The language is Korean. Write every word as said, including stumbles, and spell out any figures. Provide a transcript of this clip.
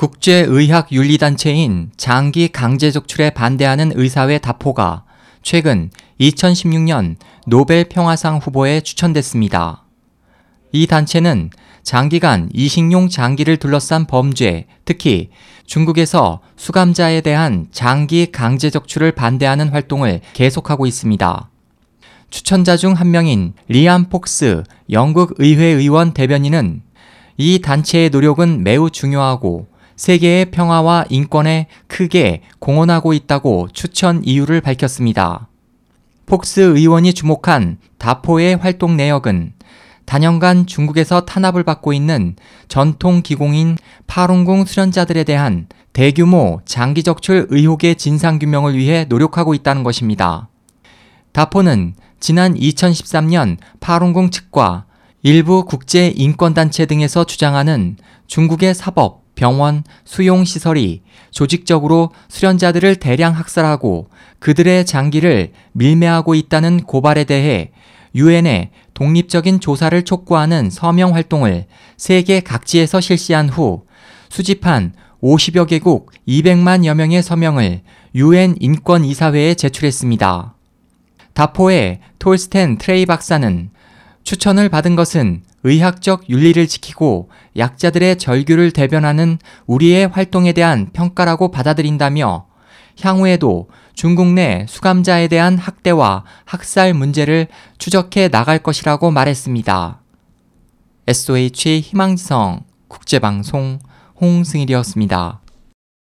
국제의학윤리단체인 장기 강제적출에 반대하는 의사회 다포가 최근 이천십육 년 노벨 평화상 후보에 추천됐습니다. 이 단체는 장기간 이식용 장기를 둘러싼 범죄, 특히 중국에서 수감자에 대한 장기 강제적출을 반대하는 활동을 계속하고 있습니다. 추천자 중 한 명인 리암 폭스 영국 의회의원 대변인은 이 단체의 노력은 매우 중요하고 세계의 평화와 인권에 크게 공헌하고 있다고 추천 이유를 밝혔습니다. 폭스 의원이 주목한 다포의 활동 내역은 다년간 중국에서 탄압을 받고 있는 전통 기공인 파룬궁 수련자들에 대한 대규모 장기적출 의혹의 진상규명을 위해 노력하고 있다는 것입니다. 다포는 지난 이천십삼 년 파룬궁 측과 일부 국제인권단체 등에서 주장하는 중국의 사법, 병원, 수용시설이 조직적으로 수련자들을 대량 학살하고 그들의 장기를 밀매하고 있다는 고발에 대해 유엔의 독립적인 조사를 촉구하는 서명 활동을 세계 각지에서 실시한 후 수집한 오십여 개국 이백만여 명의 서명을 유엔 인권이사회에 제출했습니다. 다포의 톨스텐 트레이 박사는 추천을 받은 것은 의학적 윤리를 지키고 약자들의 절규를 대변하는 우리의 활동에 대한 평가라고 받아들인다며 향후에도 중국 내 수감자에 대한 학대와 학살 문제를 추적해 나갈 것이라고 말했습니다. 에스오에이치 희망지성 국제방송 홍승일이었습니다.